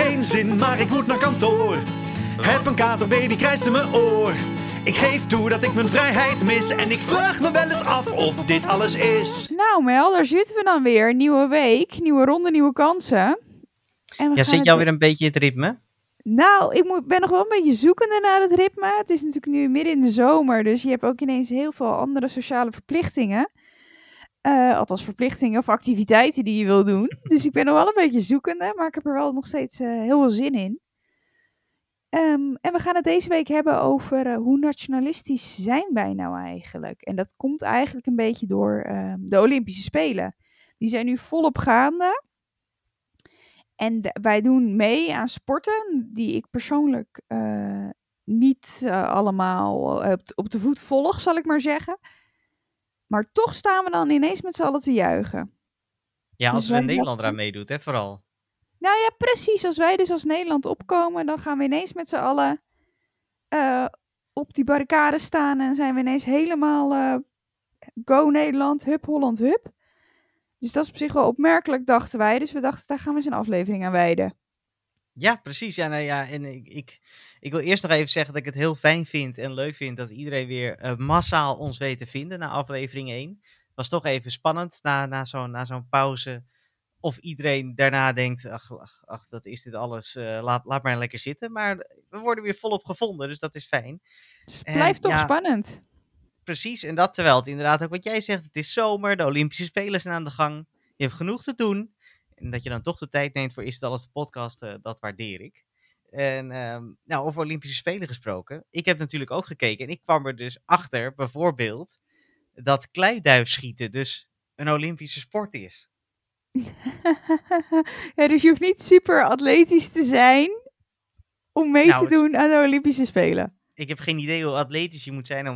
geen zin, maar ik moet naar kantoor. Heb een katerbaby, krijst in mijn oor. Ik geef toe dat ik mijn vrijheid mis. En ik vraag me wel eens af of dit alles is. Nou Mel, daar zitten we dan weer. Nieuwe week, nieuwe ronde, nieuwe kansen. En we zit jou weer een beetje in het ritme? Nou, ik ben nog wel een beetje zoekende naar het ritme. Het is natuurlijk nu midden in de zomer. Dus je hebt ook ineens heel veel andere sociale verplichtingen. Althans verplichtingen of activiteiten die je wil doen. Dus ik ben nog wel een beetje zoekende. Maar ik heb er wel nog steeds heel veel zin in. En we gaan het deze week hebben over hoe nationalistisch zijn wij nou eigenlijk. En dat komt eigenlijk een beetje door de Olympische Spelen. Die zijn nu volop gaande. En wij doen mee aan sporten die ik persoonlijk niet allemaal op de voet volg, zal ik maar zeggen. Maar toch staan we dan ineens met z'n allen te juichen. Ja, als dus we in Nederland eraan meedoet, hè, vooral. Nou ja, precies. Als wij dus als Nederland opkomen, dan gaan we ineens met z'n allen op die barricade staan. En zijn we ineens helemaal go Nederland, hup Holland, hup. Dus dat is op zich wel opmerkelijk, dachten wij. Dus we dachten, daar gaan we eens een aflevering aan wijden. Ja, precies. Ja, nou ja, en ik wil eerst nog even zeggen dat ik het heel fijn vind en leuk vind dat iedereen weer massaal ons weet te vinden na aflevering 1. Was toch even spannend na zo'n pauze. Of iedereen daarna denkt, ach dat is dit alles, laat maar lekker zitten. Maar we worden weer volop gevonden, dus dat is fijn. Dus het blijft toch spannend. Precies, en dat terwijl het inderdaad ook wat jij zegt, het is zomer, de Olympische Spelen zijn aan de gang. Je hebt genoeg te doen. En dat je dan toch de tijd neemt voor Is het alles de podcast, dat waardeer ik. En nou, over Olympische Spelen gesproken. Ik heb natuurlijk ook gekeken en ik kwam er dus achter, bijvoorbeeld, dat kleiduifschieten dus een Olympische sport is. Ja, dus je hoeft niet super atletisch te zijn om mee te doen aan de Olympische Spelen. Ik heb geen idee hoe atletisch je moet zijn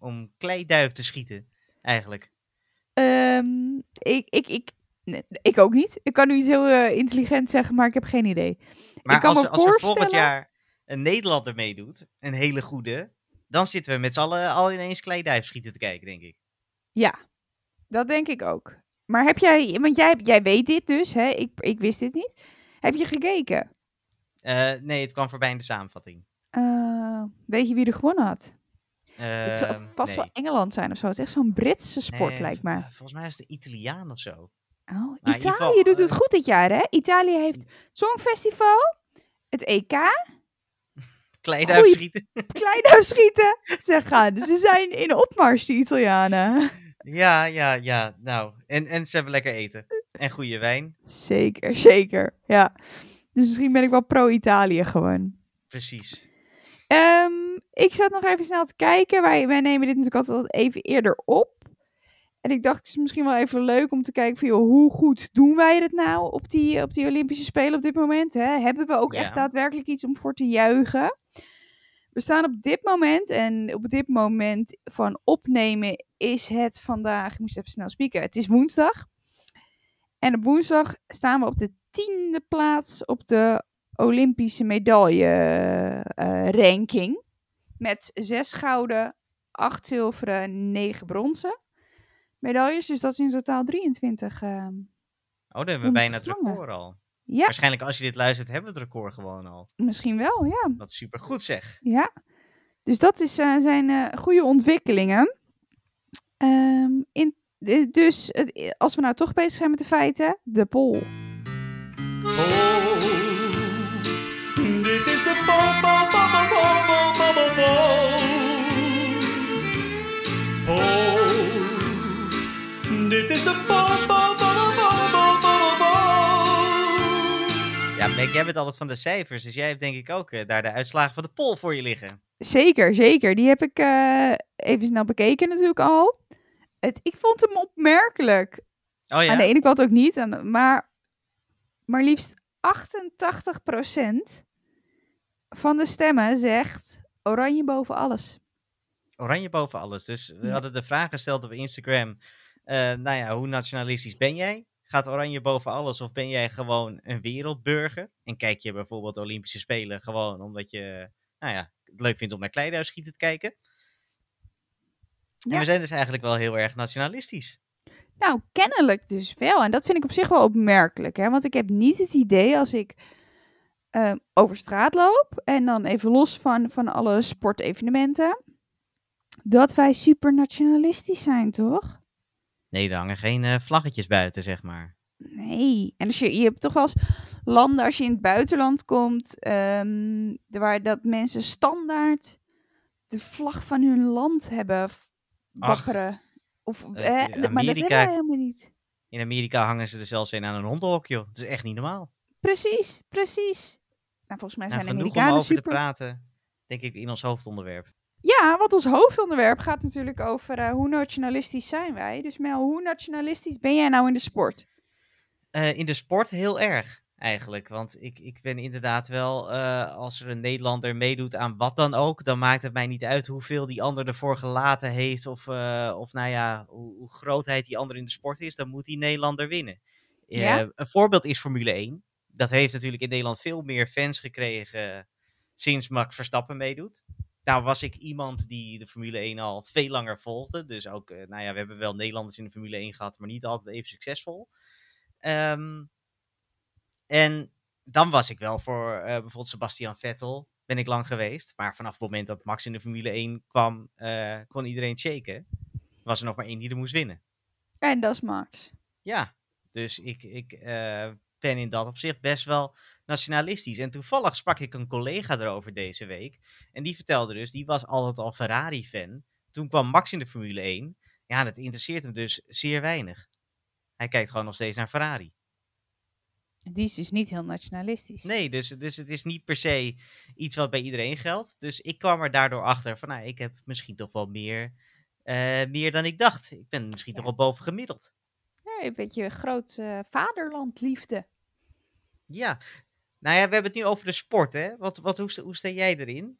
om kleiduif te schieten, eigenlijk. Ik ook niet. Ik kan nu iets heel intelligent zeggen, maar ik heb geen idee. Maar ik kan als er volgend jaar een Nederlander meedoet, een hele goede, dan zitten we met z'n allen al ineens kleiduif schieten te kijken, denk ik. Ja, dat denk ik ook. Maar heb jij, want jij weet dit dus, hè? Ik wist dit niet. Heb je gekeken? Nee, het kwam voorbij in de samenvatting. Weet je wie er gewonnen had? Het zal vast wel Engeland zijn of zo. Het is echt zo'n Britse sport, lijkt me. Volgens mij is het de Italiaan of zo. Oh, maar Italië doet het goed dit jaar, hè? Italië heeft Songfestival, het EK. Kleiduifschieten. Kleiduifschieten. Ze gaan. Ze zijn in opmars, die Italianen. Ja. Nou, en ze hebben lekker eten. En goede wijn. Zeker. Ja. Dus misschien ben ik wel pro-Italië gewoon. Precies. Ik zat nog even snel te kijken. Wij nemen dit natuurlijk altijd even eerder op. En ik dacht, het is misschien wel even leuk om te kijken van, joh, hoe goed doen wij het nou op die Olympische Spelen op dit moment? Hè? Hebben we ook echt daadwerkelijk iets om voor te juichen? We staan op dit moment, en op dit moment van opnemen is het vandaag, ik moest even snel spieken, het is woensdag. En op woensdag staan we op de 10e plaats op de Olympische medaille-ranking. Met 6 gouden, 8 zilveren en 9 bronzen medailles. Dus dat is in totaal 23. Dan hebben we bijna het record al. Ja. Waarschijnlijk als je dit luistert, hebben we het record gewoon al. Misschien wel, ja. Dat is supergoed, zeg. Ja, dus dat zijn goede ontwikkelingen. Als we nou toch bezig zijn met de feiten, de poll. Dit is de poll. Dit is de poll. Jij bent altijd van de cijfers, dus jij hebt denk ik ook daar de uitslagen van de poll voor je liggen. Zeker. Die heb ik even snel bekeken natuurlijk al. Ik vond hem opmerkelijk. Oh ja? Aan de ene kant ook niet, maar liefst 88% van de stemmen zegt oranje boven alles. Oranje boven alles. Dus we hadden de vraag gesteld op Instagram. Hoe nationalistisch ben jij? Gaat oranje boven alles of ben jij gewoon een wereldburger? En kijk je bijvoorbeeld Olympische Spelen gewoon omdat je het leuk vindt om naar kleiduifschieten te kijken? Ja. En we zijn dus eigenlijk wel heel erg nationalistisch. Nou, kennelijk dus wel. En dat vind ik op zich wel opmerkelijk. Hè? Want ik heb niet het idee als ik over straat loop. En dan even los van alle sportevenementen. Dat wij supernationalistisch zijn, toch? Nee, er hangen geen vlaggetjes buiten, zeg maar. Nee, en als je hebt toch wel eens landen, als je in het buitenland komt, waar dat mensen standaard de vlag van hun land hebben wapperen. Maar dat hebben wij helemaal niet. In Amerika hangen ze er zelfs een aan een hondenhok, joh. Dat is echt niet normaal. Precies, precies. Nou, volgens mij zijn de Amerikanen om over te praten, denk ik, in ons hoofdonderwerp. Ja, want ons hoofdonderwerp gaat natuurlijk over hoe nationalistisch zijn wij. Dus Mel, hoe nationalistisch ben jij nou in de sport? In de sport heel erg, eigenlijk. Want ik ben inderdaad wel, als er een Nederlander meedoet aan wat dan ook, dan maakt het mij niet uit hoeveel die ander ervoor gelaten heeft. Of nou ja, hoe grootheid die ander in de sport is, dan moet die Nederlander winnen. Ja? Een voorbeeld is Formule 1. Dat heeft natuurlijk in Nederland veel meer fans gekregen sinds Max Verstappen meedoet. Nou was ik iemand die de Formule 1 al veel langer volgde. Dus ook, nou ja, we hebben wel Nederlanders in de Formule 1 gehad, maar niet altijd even succesvol. En dan was ik wel voor bijvoorbeeld Sebastian Vettel, ben ik lang geweest. Maar vanaf het moment dat Max in de Formule 1 kwam, kon iedereen shaken. Was er nog maar één die er moest winnen. En dat is Max. Ja, dus ik ben in dat opzicht best wel nationalistisch. En toevallig sprak ik een collega erover deze week. En die vertelde dus, die was altijd al Ferrari-fan. Toen kwam Max in de Formule 1. Ja, dat interesseert hem dus zeer weinig. Hij kijkt gewoon nog steeds naar Ferrari. Die is dus niet heel nationalistisch. Nee, dus het is niet per se iets wat bij iedereen geldt. Dus ik kwam er daardoor achter van, nou, ik heb misschien toch wel meer dan ik dacht. Ik ben misschien toch wel boven gemiddeld. Ja, een beetje groot vaderlandliefde. Ja, nou ja, we hebben het nu over de sport, hè? Hoe sta jij erin?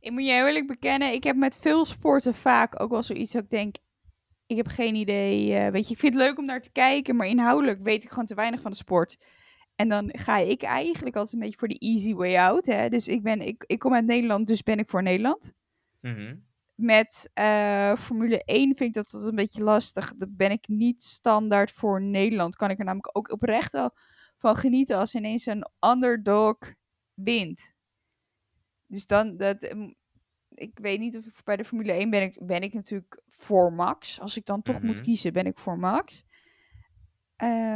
Ik moet je heel eerlijk bekennen, ik heb met veel sporten vaak ook wel zoiets dat ik denk, ik heb geen idee, weet je, ik vind het leuk om naar te kijken, maar inhoudelijk weet ik gewoon te weinig van de sport. En dan ga ik eigenlijk altijd een beetje voor de easy way out, hè? Dus ik kom uit Nederland, dus ben ik voor Nederland. Mm-hmm. Met Formule 1 vind ik dat een beetje lastig. Dan ben ik niet standaard voor Nederland. Kan ik er namelijk ook oprecht wel van genieten als ineens een underdog wint. Dus dan, ik weet niet of bij de Formule 1 ben ik natuurlijk voor Max. Als ik dan toch moet kiezen, ben ik voor Max.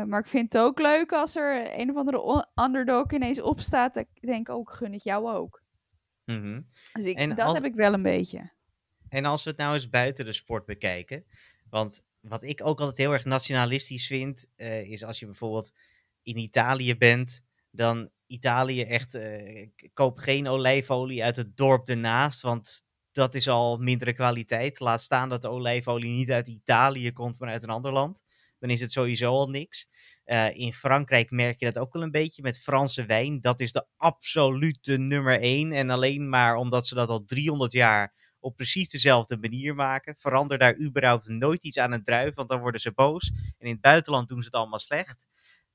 Maar ik vind het ook leuk als er een of andere underdog ineens opstaat. Ik denk ook, gun het jou ook. Mm-hmm. Dus heb ik wel een beetje. En als we het nou eens buiten de sport bekijken. Want wat ik ook altijd heel erg nationalistisch vind, is als je bijvoorbeeld in Italië bent, dan Italië echt, koop geen olijfolie uit het dorp ernaast, want dat is al mindere kwaliteit. Laat staan dat de olijfolie niet uit Italië komt, maar uit een ander land. Dan is het sowieso al niks. In Frankrijk merk je dat ook wel een beetje met Franse wijn. Dat is de absolute nummer 1. En alleen maar omdat ze dat al 300 jaar op precies dezelfde manier maken. Verander daar überhaupt nooit iets aan een druif, want dan worden ze boos. En in het buitenland doen ze het allemaal slecht.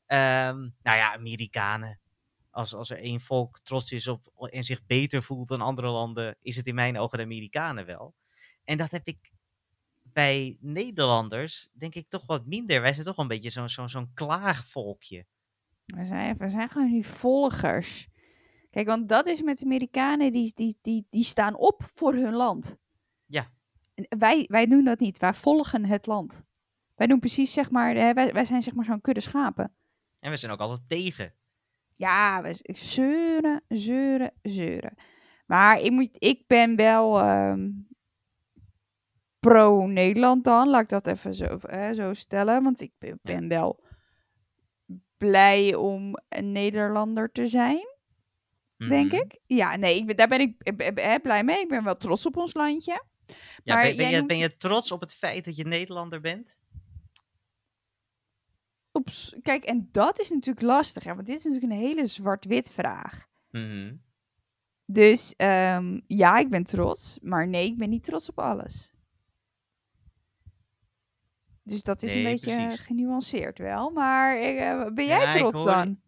Nou ja, Amerikanen. Als er één volk trots is op en zich beter voelt dan andere landen, is het in mijn ogen de Amerikanen wel. En dat heb ik bij Nederlanders, denk ik, toch wat minder. Wij zijn toch wel een beetje zo'n klaagvolkje. We zijn gewoon nu volgers. Kijk, want dat is met de Amerikanen, die staan op voor hun land. Ja. Wij doen dat niet, wij volgen het land. Wij doen precies, zeg maar, wij zijn zeg maar zo'n kudde schapen. En we zijn ook altijd tegen. Ja, zeuren. Maar ik ben wel pro-Nederland dan. Laat ik dat even zo stellen. Want ik ben wel blij om een Nederlander te zijn, denk ik. Ja, nee, daar ben ik blij mee. Ik ben wel trots op ons landje. Ja, maar ben je trots op het feit dat je Nederlander bent? Kijk, en dat is natuurlijk lastig, hè? Want dit is natuurlijk een hele zwart-wit vraag. Mm-hmm. Dus ja, ik ben trots, maar nee, ik ben niet trots op alles. Dus dat is een beetje precies genuanceerd wel, maar ben jij trots dan?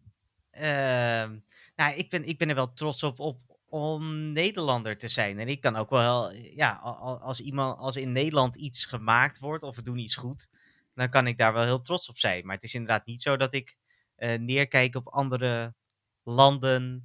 Nou, ik ben er wel trots op om Nederlander te zijn. En ik kan ook wel, ja, als in Nederland iets gemaakt wordt of we doen iets goed, dan kan ik daar wel heel trots op zijn. Maar het is inderdaad niet zo dat ik neerkijk op andere landen.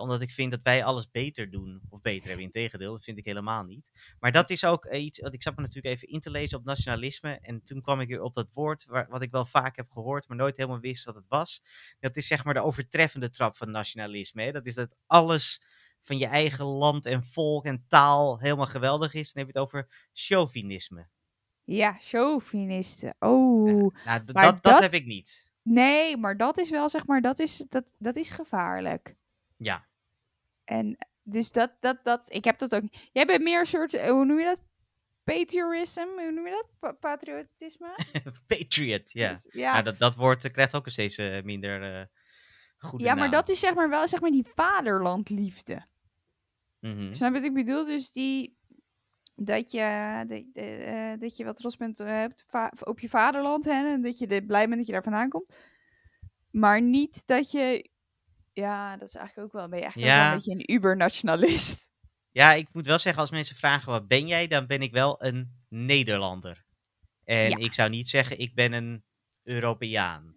Omdat ik vind dat wij alles beter doen. Of beter hebben, integendeel. Dat vind ik helemaal niet. Maar dat is ook iets... Want ik zat me natuurlijk even in te lezen op nationalisme. En toen kwam ik weer op dat woord... Wat ik wel vaak heb gehoord, maar nooit helemaal wist wat het was. Dat is zeg maar de overtreffende trap van nationalisme. Hè? Dat is dat alles van je eigen land en volk en taal helemaal geweldig is. Dan heb je het over chauvinisme. Ja, chauvinisten. Oh. Ja, nou, dat heb ik niet. Nee, maar dat is wel zeg maar... Dat is gevaarlijk. Ja. En dus dat, ik heb dat ook niet. Jij bent meer een soort, hoe noem je dat? Patriotisme? Patriot, ja. Dus, ja. Nou, dat woord krijgt ook steeds minder goede naam. Ja, maar dat is zeg maar wel zeg maar die vaderlandliefde. Mm-hmm. Snap je wat ik bedoel? Dus die, dat je wat trots bent op je vaderland, hè, en dat je blij bent dat je daar vandaan komt. Maar niet dat je... Ja, dat is eigenlijk ook wel, ben je eigenlijk wel een beetje een ubernationalist. Ja, ik moet wel zeggen, als mensen vragen wat ben jij, dan ben ik wel een Nederlander. En ik zou niet zeggen, ik ben een Europeaan.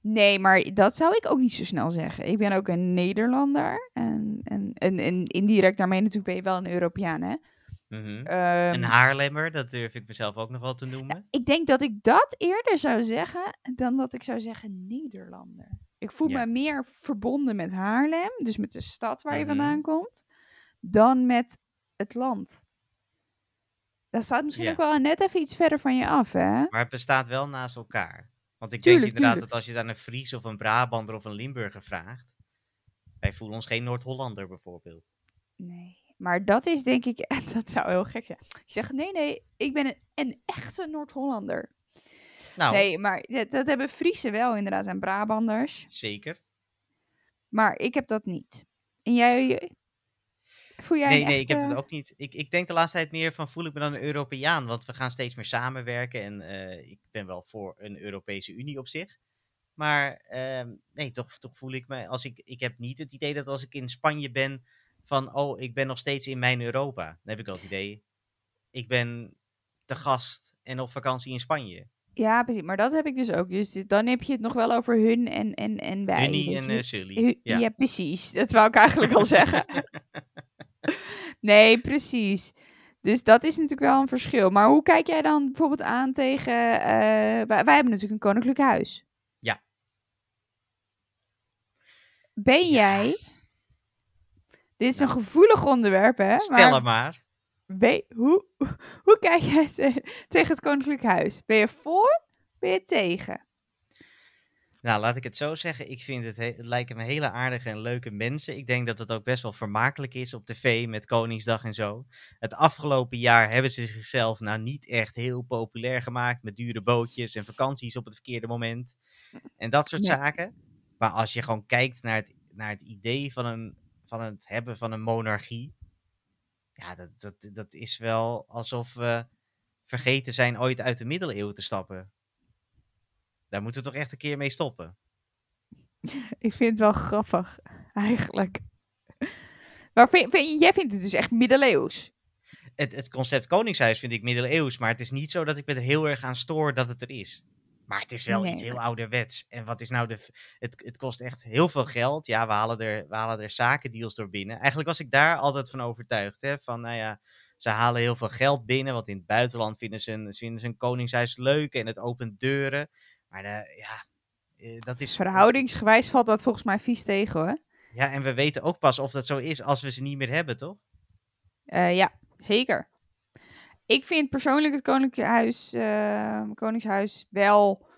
Nee, maar dat zou ik ook niet zo snel zeggen. Ik ben ook een Nederlander. En indirect daarmee natuurlijk ben je wel een Europeaan, hè? Mm-hmm. Een Haarlemmer, dat durf ik mezelf ook nog wel te noemen. Nou, ik denk dat ik dat eerder zou zeggen dan dat ik zou zeggen Nederlander. Ik voel me meer verbonden met Haarlem, dus met de stad waar je vandaan komt, dan met het land. Dat staat misschien ook wel net even iets verder van je af, hè? Maar het bestaat wel naast elkaar. Want ik denk inderdaad dat als je het aan een Fries of een Brabander of een Limburger vraagt, wij voelen ons geen Noord-Hollander bijvoorbeeld. Nee, maar dat is denk ik, dat zou heel gek zijn. Ik zeg, nee, ik ben een echte Noord-Hollander. Nou, nee, maar dat hebben Friese wel inderdaad en Brabanders. Zeker. Maar ik heb dat niet. En jij? Voel jij Nee, ik heb dat ook niet. Ik denk de laatste tijd meer van voel ik me dan een Europeaan. Want we gaan steeds meer samenwerken. En ik ben wel voor een Europese Unie op zich. Maar nee, toch voel ik me... Ik heb niet het idee dat als ik in Spanje ben van... Oh, ik ben nog steeds in mijn Europa. Dan heb ik wel het idee. Ik ben te gast en op vakantie in Spanje. Ja, precies. Maar dat heb ik dus ook. Dus dan heb je het nog wel over hun en wij. Hunnie en Sully. Ja, precies. Dat wou ik eigenlijk al zeggen. Nee, precies. Dus dat is natuurlijk wel een verschil. Maar hoe kijk jij dan bijvoorbeeld aan tegen... wij hebben natuurlijk een koninklijk huis. Ja. Ben jij... Dit is een gevoelig onderwerp, hè? Stel het maar. Hoe kijk jij tegen het Koninklijk Huis? Ben je voor? Ben je tegen? Nou, laat ik het zo zeggen. Ik vind het lijken me hele aardige en leuke mensen. Ik denk dat het ook best wel vermakelijk is op tv met Koningsdag en zo. Het afgelopen jaar hebben ze zichzelf nou niet echt heel populair gemaakt met dure bootjes en vakanties op het verkeerde moment. En dat soort zaken. Maar als je gewoon kijkt naar het idee van het hebben van een monarchie. Ja, dat is wel alsof we vergeten zijn ooit uit de middeleeuwen te stappen. Daar moeten we toch echt een keer mee stoppen. Ik vind het wel grappig, eigenlijk. Maar jij vindt het dus echt middeleeuws? Het concept koningshuis vind ik middeleeuws, maar het is niet zo dat ik me er heel erg aan stoor dat het er is. Maar het is wel iets heel ouderwets. En wat is nou het kost echt heel veel geld. Ja, we halen er zakendeals door binnen. Eigenlijk was ik daar altijd van overtuigd. Hè? Van, nou ja, ze halen heel veel geld binnen. Want in het buitenland vinden ze een koningshuis leuk. En het opent deuren. Maar dat is... Verhoudingsgewijs valt dat volgens mij vies tegen, hoor. Ja, en we weten ook pas of dat zo is als we ze niet meer hebben, toch? Ja, zeker. Ik vind persoonlijk het Koningshuis wel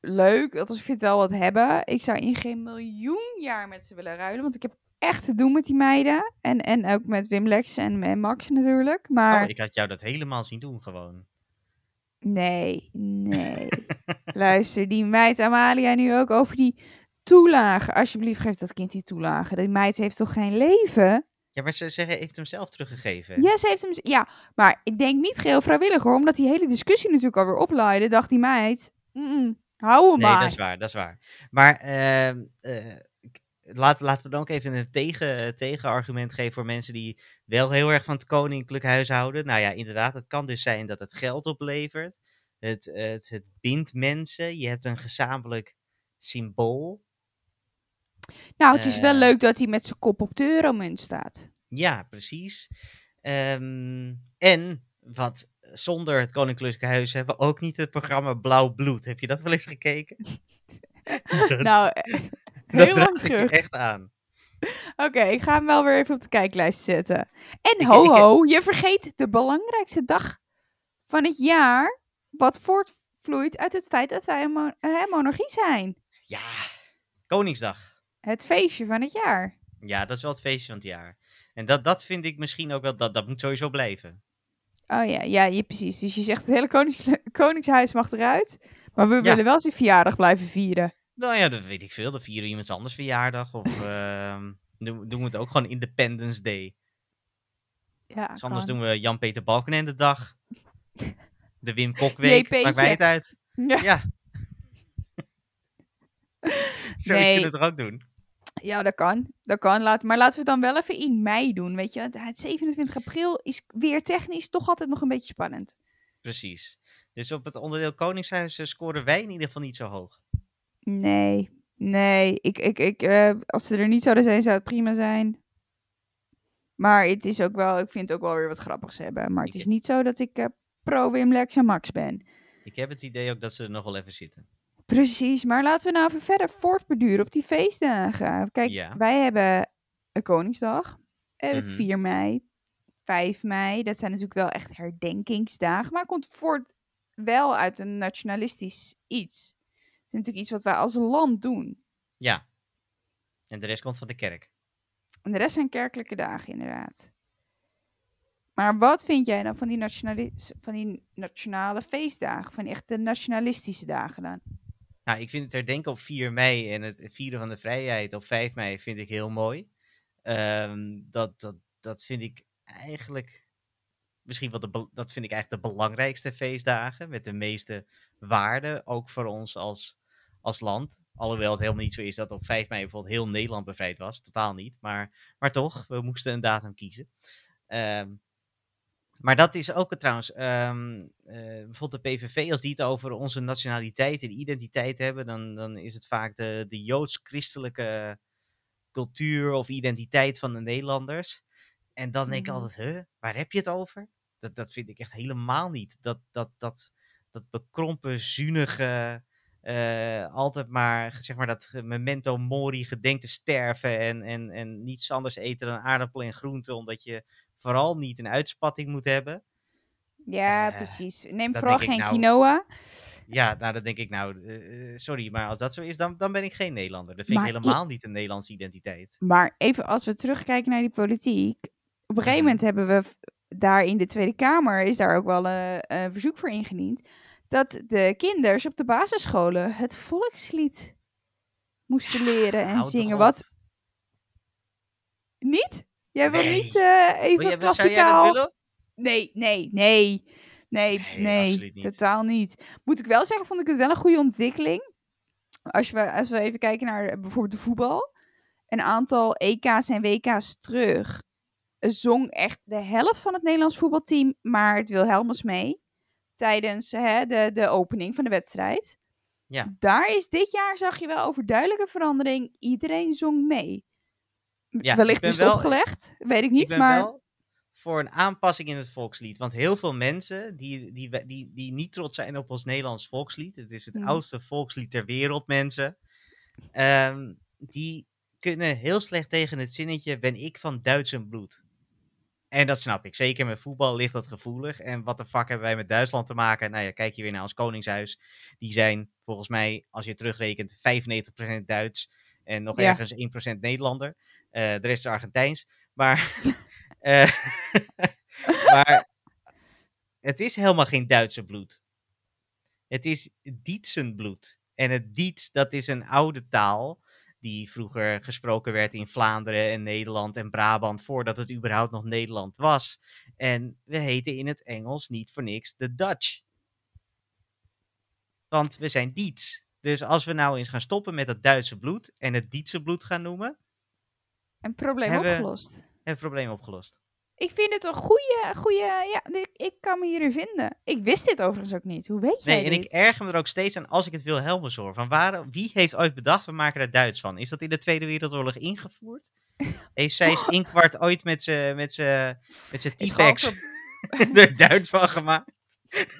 leuk. Althans, ik vind het wel wat hebben. Ik zou in geen miljoen jaar met ze willen ruilen. Want ik heb echt te doen met die meiden. En ook met Wim Lex en Max natuurlijk. Maar... Oh, ik had jou dat helemaal zien doen gewoon. Nee. Luister, die meid Amalia nu ook over die toelagen. Alsjeblieft, geef dat kind die toelagen. Die meid heeft toch geen leven? Ja, maar ze heeft hem zelf teruggegeven. Ja, maar ik denk niet geheel vrijwillig, hoor. Omdat die hele discussie natuurlijk alweer oplaaide, dacht die meid, hou hem maar. Nee, dat is waar. Maar laten we dan ook even een tegenargument geven voor mensen die wel heel erg van het koninklijk huis houden. Nou ja, inderdaad, het kan dus zijn dat het geld oplevert. Het bindt mensen. Je hebt een gezamenlijk symbool. Nou, het is wel leuk dat hij met zijn kop op de euromunt staat. Ja, precies. En wat zonder het Koninklijk Huis hebben we ook niet het programma Blauw Bloed. Heb je dat wel eens gekeken? Nou, dat draag ik je echt aan. Oké, ik ga hem wel weer even op de kijklijst zetten. En ho, je vergeet de belangrijkste dag van het jaar, wat voortvloeit uit het feit dat wij een monarchie zijn. Ja, Koningsdag. Het feestje van het jaar. Ja, dat is wel het feestje van het jaar. En dat vind ik misschien ook wel, dat moet sowieso blijven. Oh ja, precies. Dus je zegt het hele koningshuis mag eruit, maar we willen wel zijn verjaardag blijven vieren. Nou ja, dat weet ik veel. Dan vieren we iemand anders verjaardag. Of doen we het ook gewoon Independence Day. Ja, dus anders doen we Jan-Peter Balkenende de dag. De Wim Kokweek. Maakt mij het uit. Ja. Zoiets kunnen we toch ook doen? Ja, dat kan. Maar laten we het dan wel even in mei doen, weet je. Het 27 april is weer technisch toch altijd nog een beetje spannend. Precies. Dus op het onderdeel Koningshuis scoren wij in ieder geval niet zo hoog. Nee. Ik, als ze er niet zouden zijn, zou het prima zijn. Maar het is ook wel, ik vind het ook wel weer wat grappigs hebben. Maar het is niet zo dat ik pro Wim Lex en Max ben. Ik heb het idee ook dat ze er nog wel even zitten. Precies, maar laten we nou even verder voortborduren op die feestdagen. Kijk, wij hebben een Koningsdag, 4 mei, 5 mei. Dat zijn natuurlijk wel echt herdenkingsdagen, maar komt voort wel uit een nationalistisch iets. Het is natuurlijk iets wat wij als land doen. Ja. En de rest komt van de kerk. En de rest zijn kerkelijke dagen, inderdaad. Maar wat vind jij dan van die nationale feestdagen? Van echt de nationalistische dagen dan? Nou, ik vind het herdenken op 4 mei en het vieren van de vrijheid op 5 mei vind ik heel mooi. Dat vind ik eigenlijk... Misschien wel dat vind ik eigenlijk de belangrijkste feestdagen met de meeste waarde, ook voor ons als land. Alhoewel het helemaal niet zo is dat op 5 mei bijvoorbeeld heel Nederland bevrijd was. Totaal niet, maar toch, we moesten een datum kiezen. Maar dat is ook trouwens, bijvoorbeeld de PVV, als die het over onze nationaliteit en identiteit hebben, dan is het vaak de joods-christelijke cultuur of identiteit van de Nederlanders. En dan denk ik altijd, waar heb je het over? Dat vind ik echt helemaal niet. Dat bekrompen, zuinige, altijd maar, zeg maar, dat memento mori, gedenk te sterven en niets anders eten dan aardappelen en groenten, omdat je vooral niet een uitspatting moet hebben. Ja, precies. Neem vooral geen quinoa. Ja, nou, dat denk ik nou. Sorry, maar als dat zo is, dan ben ik geen Nederlander. Dat vind ik helemaal niet een Nederlandse identiteit. Maar even als we terugkijken naar die politiek. Op een gegeven moment hebben we daar in de Tweede Kamer, is daar ook wel een verzoek voor ingediend, dat de kinders op de basisscholen het volkslied moesten leren en zingen. Wat? Niet? Jij wil niet even klassikaal? Zou jij dat willen? Nee, niet. Totaal niet. Moet ik wel zeggen, vond ik het wel een goede ontwikkeling. Als we even kijken naar bijvoorbeeld de voetbal. Een aantal EK's en WK's terug zong echt de helft van het Nederlands voetbalteam Maart Wilhelmus mee. Tijdens de opening van de wedstrijd. Ja. Daar is dit jaar, zag je wel, overduidelijke verandering. Iedereen zong mee. Ja, wellicht is het opgelegd, weet ik niet. Ik ben wel voor een aanpassing in het volkslied. Want heel veel mensen die niet trots zijn op ons Nederlands volkslied. Het is het oudste volkslied ter wereld, mensen. Die kunnen heel slecht tegen het zinnetje ben ik van Duitsend bloed. En dat snap ik. Zeker met voetbal ligt dat gevoelig. En wat de fuck hebben wij met Duitsland te maken? Nou ja, kijk je weer naar ons koningshuis. Die zijn volgens mij, als je terugrekent, 95% Duits. En nog ergens 1% Nederlander. De rest is Argentijns. Maar, maar het is helemaal geen Duitse bloed. Het is Dietsenbloed. En het Diets, dat is een oude taal die vroeger gesproken werd in Vlaanderen en Nederland en Brabant, voordat het überhaupt nog Nederland was. En we heten in het Engels niet voor niks de Dutch. Want we zijn Diets. Dus als we nou eens gaan stoppen met dat Duitse bloed en het Dietse bloed gaan noemen, een probleem opgelost. Ik vind het een goede, ja, ik kan me hierin vinden. Ik wist dit overigens ook niet. Hoe weet jij dit? En ik erger me er ook steeds aan als ik het Wilhelmus hoor. Van wie heeft ooit bedacht, we maken er Duits van? Is dat in de Tweede Wereldoorlog ingevoerd? Heeft Sijs Inquart ooit met zijn T-Pex er Duits van gemaakt?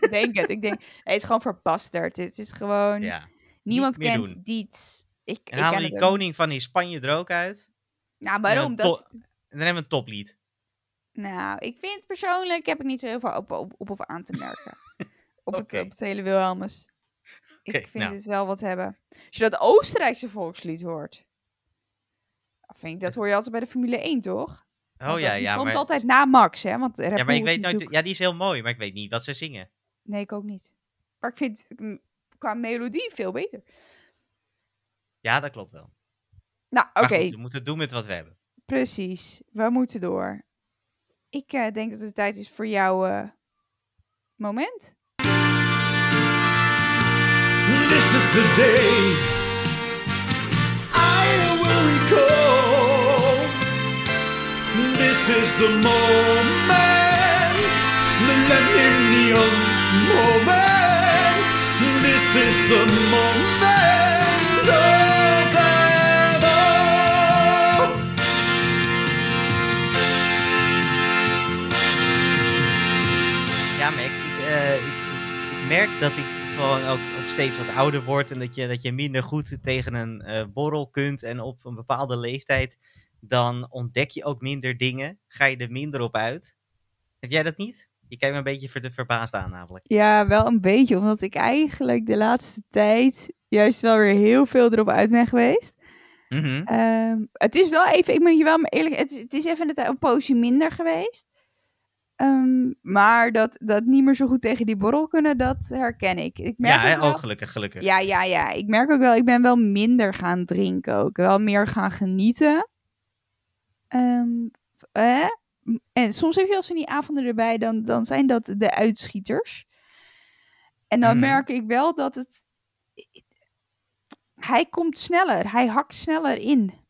Ik denk het. Het is gewoon verbasterd. Het is gewoon... Ja, niemand kent Dietz. En haal die koning van in Spanje er ook uit. Nou, waarom? Dan hebben we een toplied. Nou, ik vind persoonlijk, heb ik niet zo heel veel op of aan te merken. op het hele Wilhelmus. Ik vind het wel wat hebben. Als je dat Oostenrijkse volkslied hoort. Dat hoor je altijd bij de Formule 1, toch? Die komt altijd na Max, hè? Want Red Bull maar ik weet nooit... Ja, die is heel mooi, maar ik weet niet wat ze zingen. Nee, ik ook niet. Maar ik vind qua melodie veel beter. Ja, dat klopt wel. Nou, oké. We moeten doen met wat we hebben. Precies. We moeten door. Ik denk dat het tijd is voor jouw moment. This is the day I will recall. This is the moment, the millennium moment. This is the moment of ever. Ja, maar ik merk dat ik gewoon ook steeds wat ouder wordt en dat je minder goed tegen een borrel kunt en op een bepaalde leeftijd, dan ontdek je ook minder dingen, ga je er minder op uit. Heb jij dat niet? Je kijkt me een beetje verbaasd aan namelijk. Ja, wel een beetje, omdat ik eigenlijk de laatste tijd juist wel weer heel veel erop uit ben geweest. Mm-hmm. Het is wel even, ik moet je wel eerlijk, het is even een poosje minder geweest. Maar dat niet meer zo goed tegen die borrel kunnen, dat herken ik. Gelukkig. Ja. Ik merk ook wel, ik ben wel minder gaan drinken ook. Wel meer gaan genieten. En soms heb je als van die avonden erbij, dan zijn dat de uitschieters. En dan merk ik wel dat het... Hij komt sneller, hij hakt sneller in.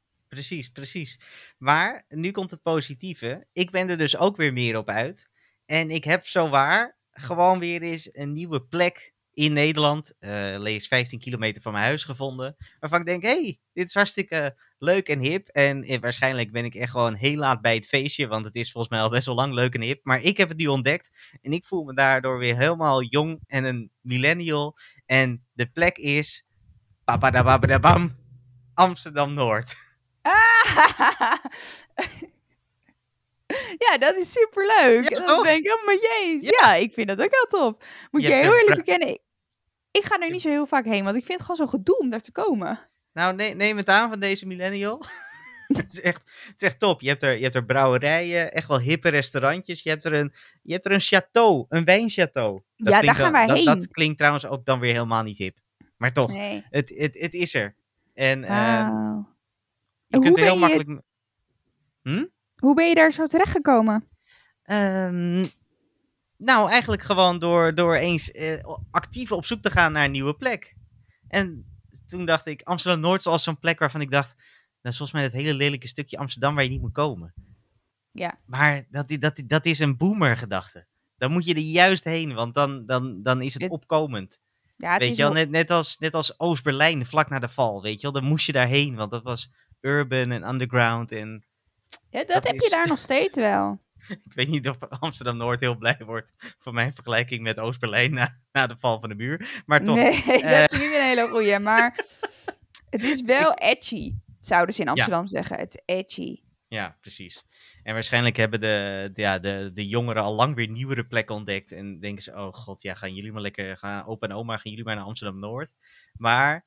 Precies. Maar nu komt het positieve. Ik ben er dus ook weer meer op uit. En ik heb zowaar gewoon weer eens een nieuwe plek in Nederland, lees 15 kilometer van mijn huis, gevonden. Waarvan ik denk, dit is hartstikke leuk en hip. En waarschijnlijk ben ik echt gewoon heel laat bij het feestje, want het is volgens mij al best wel lang leuk en hip. Maar ik heb het nu ontdekt en ik voel me daardoor weer helemaal jong en een millennial. En de plek is papadababadabam, Amsterdam-Noord. Ja, dat is superleuk. Ja, dan denk ik, oh maar jeez. Ja. Ja, ik vind dat ook heel top. Moet je heel eerlijk bekennen, ik ga er niet zo heel vaak heen, want ik vind het gewoon zo'n gedoe om daar te komen. Nou, neem het aan van deze millennial. Het is echt top. Je hebt er brouwerijen, echt wel hippe restaurantjes. Je hebt er een château, een wijnchâteau. Dat ja, daar gaan wij heen. Dat klinkt trouwens ook dan weer helemaal niet hip. Maar toch, nee. Het is er. En... Wow. Hoe ben je daar zo terechtgekomen? Nou, eigenlijk gewoon door eens actief op zoek te gaan naar een nieuwe plek. En toen dacht ik, Amsterdam-Noord is al zo'n plek waarvan ik dacht... Dat is volgens mij dat hele lelijke stukje Amsterdam waar je niet moet komen. Ja. Maar dat is een boomer-gedachte. Dan moet je er juist heen, want dan is het opkomend. Ja, het weet je wel, net als Oost-Berlijn, vlak na de val, weet je wel. Dan moest je daarheen, want dat was... urban en underground en... Ja, dat heb je daar nog steeds wel. Ik weet niet of Amsterdam-Noord heel blij wordt voor mijn vergelijking met Oost-Berlijn na de val van de muur, maar toch... Nee, dat is niet een hele goeie, maar het is wel edgy, zouden ze in Amsterdam zeggen. Het is edgy. Ja, precies. En waarschijnlijk hebben de jongeren al lang weer nieuwere plekken ontdekt en denken ze, oh god, ja, gaan jullie maar lekker, opa en oma, gaan jullie maar naar Amsterdam-Noord. Maar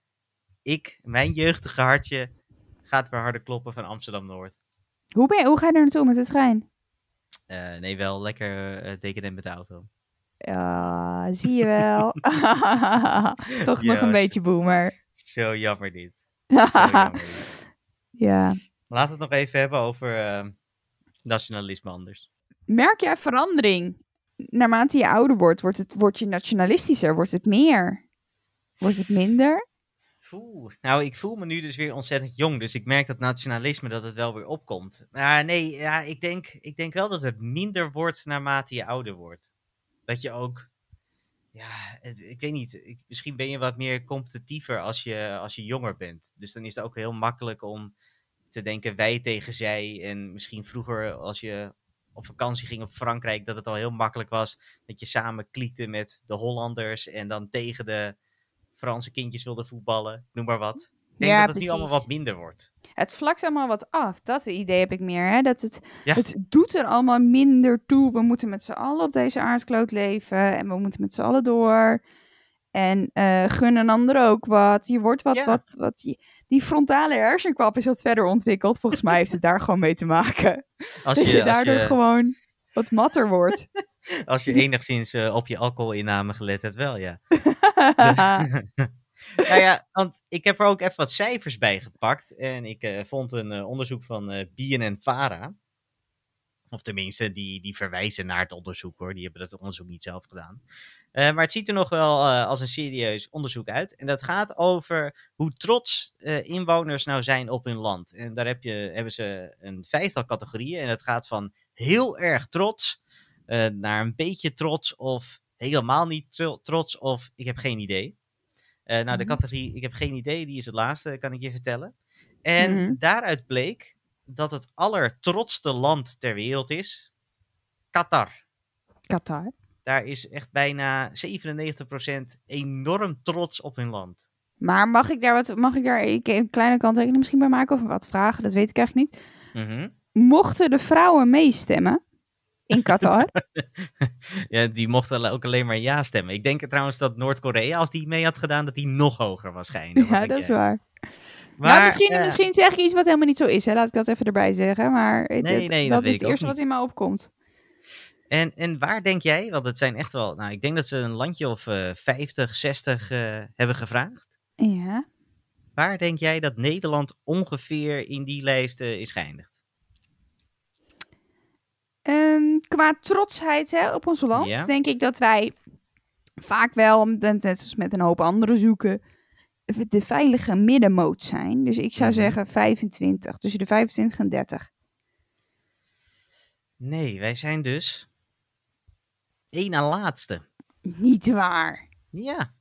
mijn jeugdige hartje... gaat weer harder kloppen van Amsterdam-Noord. Hoe ga je daar naartoe met de trein? Nee, wel lekker decadent met de auto. Ja, zie je wel. Toch nog een beetje boomer. Zo jammer dit. Ja. Laten we het nog even hebben over nationalisme anders. Merk jij verandering? Naarmate je ouder wordt, word je nationalistischer? Wordt het meer? Wordt het minder? Nou, ik voel me nu dus weer ontzettend jong. Dus ik merk dat nationalisme dat het wel weer opkomt. Maar nee, ja, ik denk wel dat het minder wordt naarmate je ouder wordt. Dat je ook, ja, ik weet niet. Misschien ben je wat meer competitiever als je jonger bent. Dus dan is het ook heel makkelijk om te denken wij tegen zij. En misschien vroeger als je op vakantie ging op Frankrijk, dat het al heel makkelijk was dat je samen kliekte met de Hollanders en dan tegen de Franse kindjes wilden voetballen, noem maar wat. Ik denk dat het nu allemaal wat minder wordt. Het vlakt allemaal wat af. Dat idee heb ik meer. Hè? Dat het doet er allemaal minder toe. We moeten met z'n allen op deze aardkloot leven. En we moeten met z'n allen door. En gun een ander ook wat. Je wordt die frontale hersenkwap is wat verder ontwikkeld. Volgens mij heeft het daar gewoon mee te maken. Als je gewoon wat matter wordt. Als je enigszins op je alcoholinname gelet hebt, wel, ja. Nou ja, want ik heb er ook even wat cijfers bij gepakt. En ik vond een onderzoek van BNNVARA. Of tenminste, die verwijzen naar het onderzoek, hoor. Die hebben dat onderzoek niet zelf gedaan. Maar het ziet er nog wel als een serieus onderzoek uit. En dat gaat over hoe trots inwoners nou zijn op hun land. En daar hebben ze een 5-tal categorieën. En dat gaat van heel erg trots naar een beetje trots of helemaal niet trots of ik heb geen idee. Nou, de categorie ik heb geen idee, die is het laatste, kan ik je vertellen. En daaruit bleek dat het allertrotste land ter wereld is Qatar. Qatar? Daar is echt bijna 97% enorm trots op hun land. Maar mag ik daar een kleine kanttekening misschien bij maken of wat vragen? Dat weet ik eigenlijk niet. Mochten de vrouwen meestemmen in Qatar? Ja, die mochten ook alleen maar ja stemmen. Ik denk trouwens dat Noord-Korea, als die mee had gedaan, dat die nog hoger was schijnen. Ja, dat is waar. Maar, nou, misschien zeg ik iets wat helemaal niet zo is. Hè? Laat ik dat even erbij zeggen. Maar dat is het eerste wat in mij opkomt. En waar denk jij? Want het zijn echt wel... Nou, ik denk dat ze een landje of 50, 60 hebben gevraagd. Ja. Waar denk jij dat Nederland ongeveer in die lijst is geëindigd? Qua trotsheid op ons land, denk ik dat wij vaak wel, net als met een hoop anderen zoeken, de veilige middenmoot zijn. Dus ik zou zeggen 25, tussen de 25 en 30. Nee, wij zijn dus 1 na laatste. Niet waar. Ja.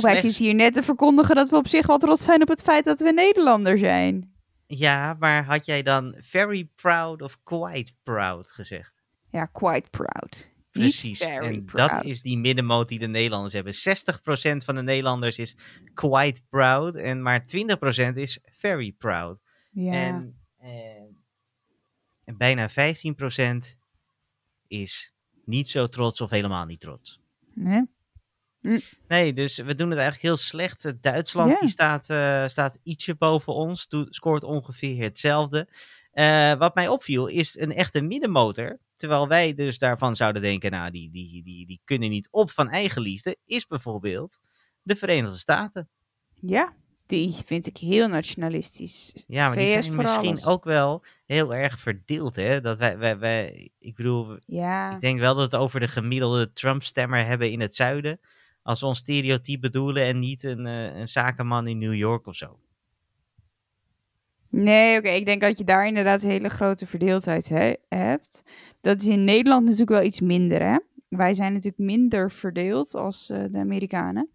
Wij zitten hier net te verkondigen dat we op zich wel trots zijn op het feit dat we Nederlander zijn. Ja, maar had jij dan very proud of quite proud gezegd? Ja, quite proud. Precies, en proud. Dat is die middenmoot die de Nederlanders hebben. 60% van de Nederlanders is quite proud en maar 20% is very proud. Ja. En bijna 15% is niet zo trots of helemaal niet trots. Nee. Nee, dus we doen het eigenlijk heel slecht. Duitsland die staat ietsje boven ons, scoort ongeveer hetzelfde. Wat mij opviel is een echte middenmotor, terwijl wij dus daarvan zouden denken, nou die kunnen niet op van eigenliefde, is bijvoorbeeld de Verenigde Staten. Ja, die vind ik heel nationalistisch. Ja, maar VS die zijn misschien alles ook wel heel erg verdeeld, hè? Dat wij ik bedoel, ik denk wel dat we het over de gemiddelde Trump-stemmer hebben in het zuiden. Als we ons stereotype bedoelen en niet een zakenman in New York of zo. Nee, oké. Ik denk dat je daar inderdaad een hele grote verdeeldheid hebt. Dat is in Nederland natuurlijk wel iets minder, hè? Wij zijn natuurlijk minder verdeeld als de Amerikanen.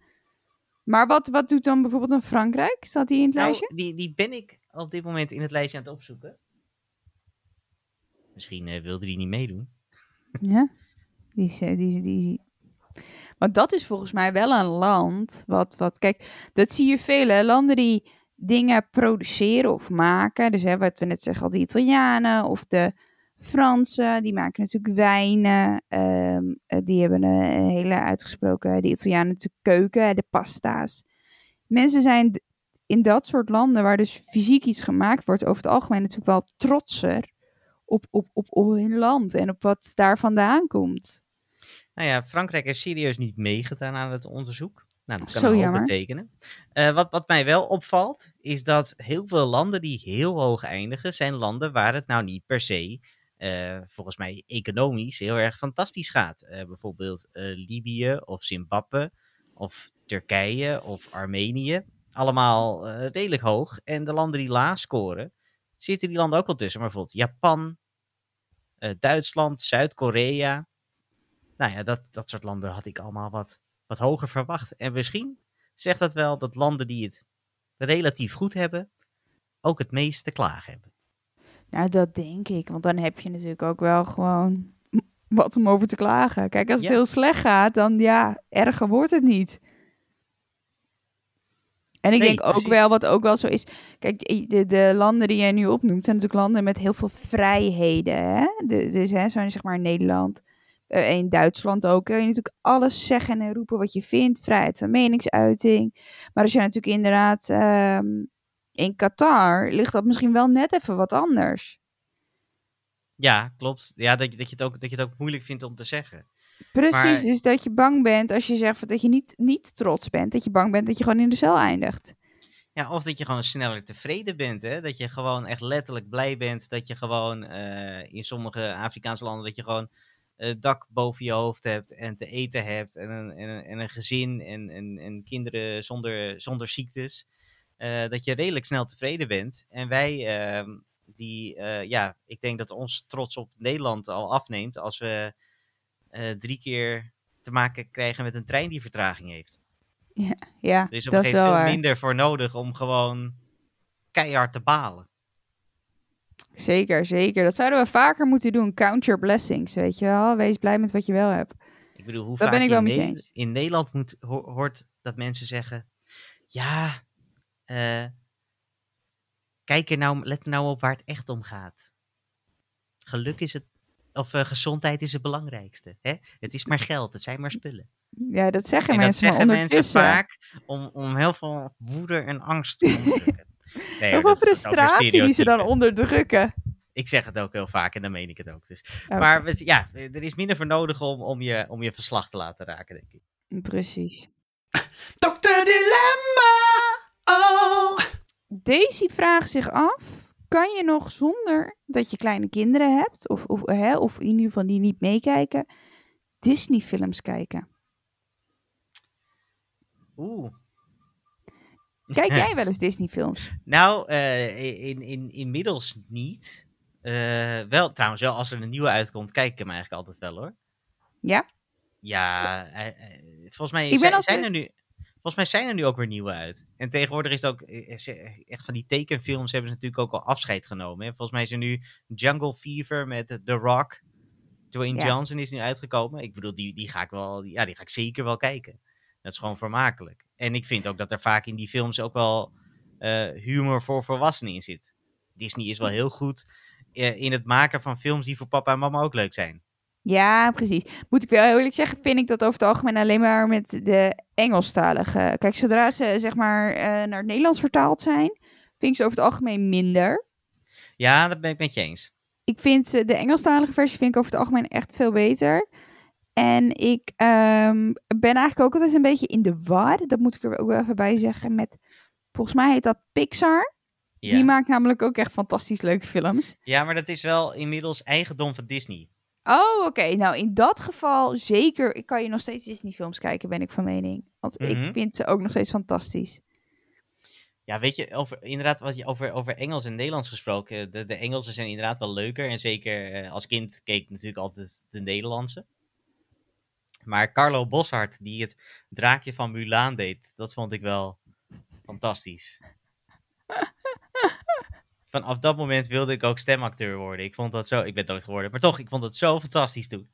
Maar wat doet dan bijvoorbeeld een Frankrijk? Staat die in het lijstje? Die ben ik op dit moment in het lijstje aan het opzoeken. Misschien wilde die niet meedoen. Ja, die... Want dat is volgens mij wel een land wat kijk, dat zie je veel, hè? Landen die dingen produceren of maken. Dus hè, wat we net zeggen, al die Italianen of de Fransen, die maken natuurlijk wijnen. Die hebben een hele uitgesproken, de Italianen natuurlijk keuken, de pasta's. Mensen zijn in dat soort landen waar dus fysiek iets gemaakt wordt, over het algemeen natuurlijk wel trotser op hun land en op wat daar vandaan komt. Nou ja, Frankrijk heeft serieus niet meegedaan aan het onderzoek. Nou, dat kan ook betekenen. Wat mij wel opvalt, is dat heel veel landen die heel hoog eindigen, zijn landen waar het nou niet per se, volgens mij economisch, heel erg fantastisch gaat. Bijvoorbeeld Libië of Zimbabwe of Turkije of Armenië. allemaal redelijk hoog. En de landen die laag scoren, zitten die landen ook wel tussen. Maar bijvoorbeeld Japan, Duitsland, Zuid-Korea. Nou ja, dat soort landen had ik allemaal wat hoger verwacht. En misschien zegt dat wel dat landen die het relatief goed hebben, ook het meest te klagen hebben. Nou, dat denk ik. Want dan heb je natuurlijk ook wel gewoon wat om over te klagen. Kijk, als het heel slecht gaat, dan erger wordt het niet. En ik denk ook precies. Wel, wat ook wel zo is... Kijk, de landen die jij nu opnoemt zijn natuurlijk landen met heel veel vrijheden. Hè? Dus hè, zo zeg maar in Nederland en Duitsland ook. Kun je natuurlijk alles zeggen en roepen wat je vindt. Vrijheid van meningsuiting. Maar als je natuurlijk inderdaad... in Qatar ligt dat misschien wel net even wat anders. Ja, klopt. Ja, dat je het ook moeilijk vindt om te zeggen. Precies, maar... dus dat je bang bent als je zegt dat je niet trots bent. Dat je bang bent dat je gewoon in de cel eindigt. Ja, of dat je gewoon sneller tevreden bent. Hè? Dat je gewoon echt letterlijk blij bent. Dat je gewoon in sommige Afrikaanse landen... dat je gewoon dak boven je hoofd hebt en te eten hebt. En een gezin en kinderen zonder ziektes. Dat je redelijk snel tevreden bent. En wij, ik denk dat ons trots op Nederland al afneemt... als we 3 keer te maken krijgen met een trein die vertraging heeft. Ja, dus op dat is wel waar. Er is veel minder voor nodig om gewoon keihard te balen. Zeker, zeker. Dat zouden we vaker moeten doen. Count your blessings, weet je wel. Wees blij met wat je wel hebt. Ik bedoel, hoe dat vaak in Nederland hoort dat mensen zeggen... ja... let nou op waar het echt om gaat. Geluk is het, of gezondheid is het belangrijkste. Hè? Het is maar geld, het zijn maar spullen. Ja, dat zeggen en mensen. Dat zeggen mensen vaak om heel veel woede en angst te onderdrukken. Heel veel frustratie die ze dan onderdrukken. Ik zeg het ook heel vaak en dan meen ik het ook. Dus. Okay. Maar ja, er is minder voor nodig om je verslag te laten raken, denk ik. Precies. Dokter Dilemma! Oh. Daisy vraagt zich af, kan je nog zonder dat je kleine kinderen hebt, of in ieder geval die niet meekijken, Disney films kijken? Oeh. Kijk jij wel eens Disney films? Nou, inmiddels niet. Wel, trouwens, wel als er een nieuwe uitkomt, kijk ik hem eigenlijk altijd wel hoor. Ja? Ja, volgens mij zijn er nu... Volgens mij zijn er nu ook weer nieuwe uit. En tegenwoordig is het ook... Echt van die tekenfilms hebben ze natuurlijk ook al afscheid genomen. Hè? Volgens mij is er nu Jungle Fever met The Rock. Dwayne Johnson is nu uitgekomen. Ik bedoel, die ga ik zeker wel kijken. Dat is gewoon vermakelijk. En ik vind ook dat er vaak in die films ook wel humor voor volwassenen in zit. Disney is wel heel goed in het maken van films die voor papa en mama ook leuk zijn. Ja, precies. Moet ik wel heel eerlijk zeggen, vind ik dat over het algemeen alleen maar met de Engelstalige. Kijk, zodra ze zeg maar naar het Nederlands vertaald zijn, vind ik ze over het algemeen minder. Ja, dat ben ik met je eens. Ik vind de Engelstalige versie vind ik over het algemeen echt veel beter. En ik ben eigenlijk ook altijd een beetje in de war. Dat moet ik er ook wel even bij zeggen. Volgens mij heet dat Pixar. Ja. Die maakt namelijk ook echt fantastisch leuke films. Ja, maar dat is wel inmiddels eigendom van Disney. Oh, oké. Nou, in dat geval zeker. Ik kan je nog steeds Disney-films kijken, ben ik van mening. Want ik vind ze ook nog steeds fantastisch. Ja, weet je, over Engels en Nederlands gesproken. De Engelsen zijn inderdaad wel leuker. En zeker als kind keek ik natuurlijk altijd de Nederlandse. Maar Carlo Boszhard, die het draakje van Mulan deed, dat vond ik wel fantastisch. Vanaf dat moment wilde ik ook stemacteur worden. Ik vond dat zo... Ik ben dood geworden. Maar toch, ik vond het zo fantastisch toen.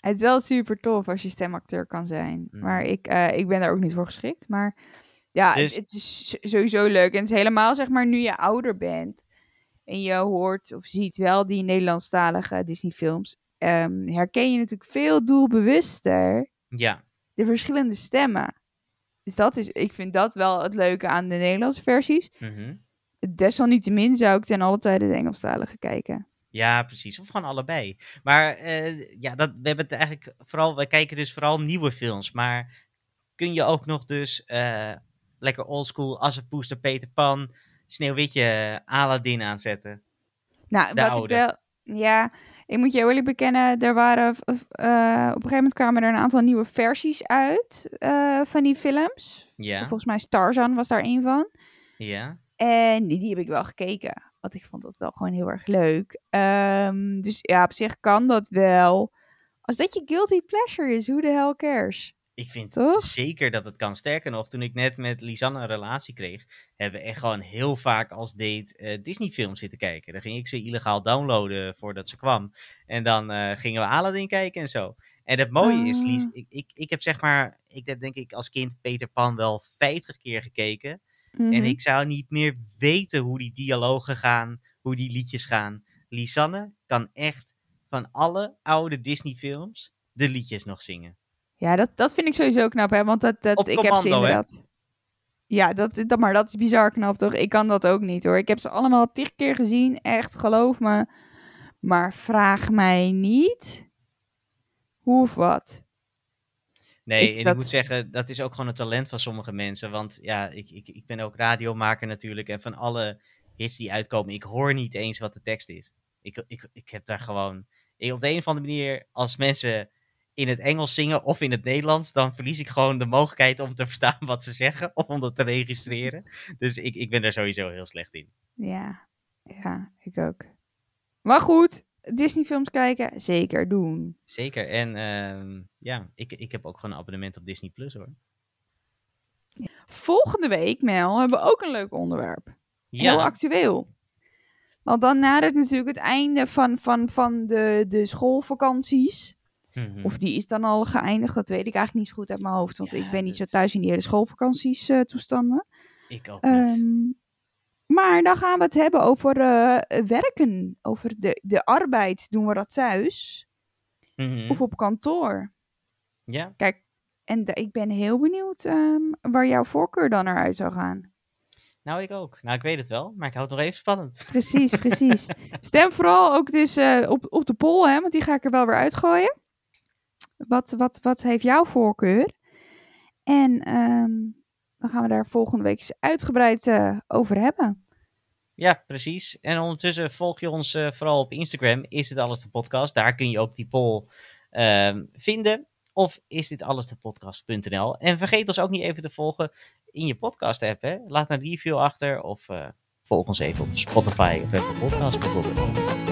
Het is wel super tof als je stemacteur kan zijn. Mm. Maar ik ben daar ook niet voor geschikt. Maar ja, dus... het is sowieso leuk. En het is helemaal, zeg maar, nu je ouder bent... en je hoort of ziet wel die Nederlandstalige Disney-films... herken je natuurlijk veel doelbewuster... Ja. De verschillende stemmen. Dus dat is... Ik vind dat wel het leuke aan de Nederlandse versies... Mm-hmm. Desalniettemin zou ik ten alle tijde de Engelstalige kijken. Ja, precies. Of gewoon allebei. Maar we hebben het eigenlijk vooral... We kijken dus vooral nieuwe films. Maar kun je ook nog dus... lekker oldschool, Assepoester, Peter Pan... Sneeuwwitje, Aladdin aanzetten? Nou, wat ik wel... Ja, ik moet je eerlijk bekennen, er waren op een gegeven moment kwamen er een aantal nieuwe versies uit van die films. Ja. Volgens mij Tarzan was daar één van. Ja. En die heb ik wel gekeken, want ik vond dat wel gewoon heel erg leuk. Dus ja, op zich kan dat wel. Als dat je guilty pleasure is, who the hell cares? Ik vind toch? Zeker dat het kan. Sterker nog, toen ik net met Lisanne een relatie kreeg, hebben we echt gewoon heel vaak als date Disney-films zitten kijken. Dan ging ik ze illegaal downloaden voordat ze kwam. En dan gingen we Aladdin kijken en zo. En het mooie is, Lies, ik heb zeg maar, ik heb denk ik als kind Peter Pan wel 50 keer gekeken. Mm-hmm. En ik zou niet meer weten hoe die dialogen gaan, hoe die liedjes gaan. Lisanne kan echt van alle oude Disney-films de liedjes nog zingen. Ja, dat vind ik sowieso knap, hè? Want dat ik heb ze inderdaad. Hè? Ja, maar dat is bizar knap, toch? Ik kan dat ook niet, hoor. Ik heb ze allemaal 10 keer gezien, echt, geloof me. Maar vraag mij niet hoe of wat. Nee, ik moet zeggen, dat is ook gewoon een talent van sommige mensen. Want ja, ik ben ook radiomaker natuurlijk. En van alle hits die uitkomen, ik hoor niet eens wat de tekst is. Ik heb daar gewoon... op de een of andere manier, als mensen... in het Engels zingen of in het Nederlands, dan verlies ik gewoon de mogelijkheid om te verstaan wat ze zeggen of om dat te registreren. Dus ik ben daar sowieso heel slecht in. Ja, ik ook. Maar goed, Disney-films kijken, zeker doen. Zeker, en ik heb ook gewoon een abonnement op Disney Plus, hoor. Volgende week, Mel, hebben we ook een leuk onderwerp. Ja. Heel actueel. Want dan nadert natuurlijk het einde van de schoolvakanties. Mm-hmm. Of die is dan al geëindigd, dat weet ik eigenlijk niet zo goed uit mijn hoofd. Want ik ben niet zo thuis in die hele schoolvakanties toestanden. Ik ook niet. Maar dan gaan we het hebben over werken. Over de arbeid. Doen we dat thuis? Mm-hmm. Of op kantoor? Ja. Kijk, en ik ben heel benieuwd waar jouw voorkeur dan naar uit zou gaan. Nou, ik ook. Nou, ik weet het wel, maar ik hou het nog even spannend. Precies. Stem vooral ook dus op de poll, hè, want die ga ik er wel weer uitgooien. Wat heeft jouw voorkeur? En dan gaan we daar volgende week eens uitgebreid over hebben. Ja, precies. En ondertussen volg je ons vooral op Instagram. Is dit alles de podcast? Daar kun je ook die poll vinden. Of is dit alles de podcast.nl? En vergeet ons ook niet even te volgen in je podcast app. Hè? Laat een review achter of volg ons even op Spotify of Apple Podcasts bijvoorbeeld.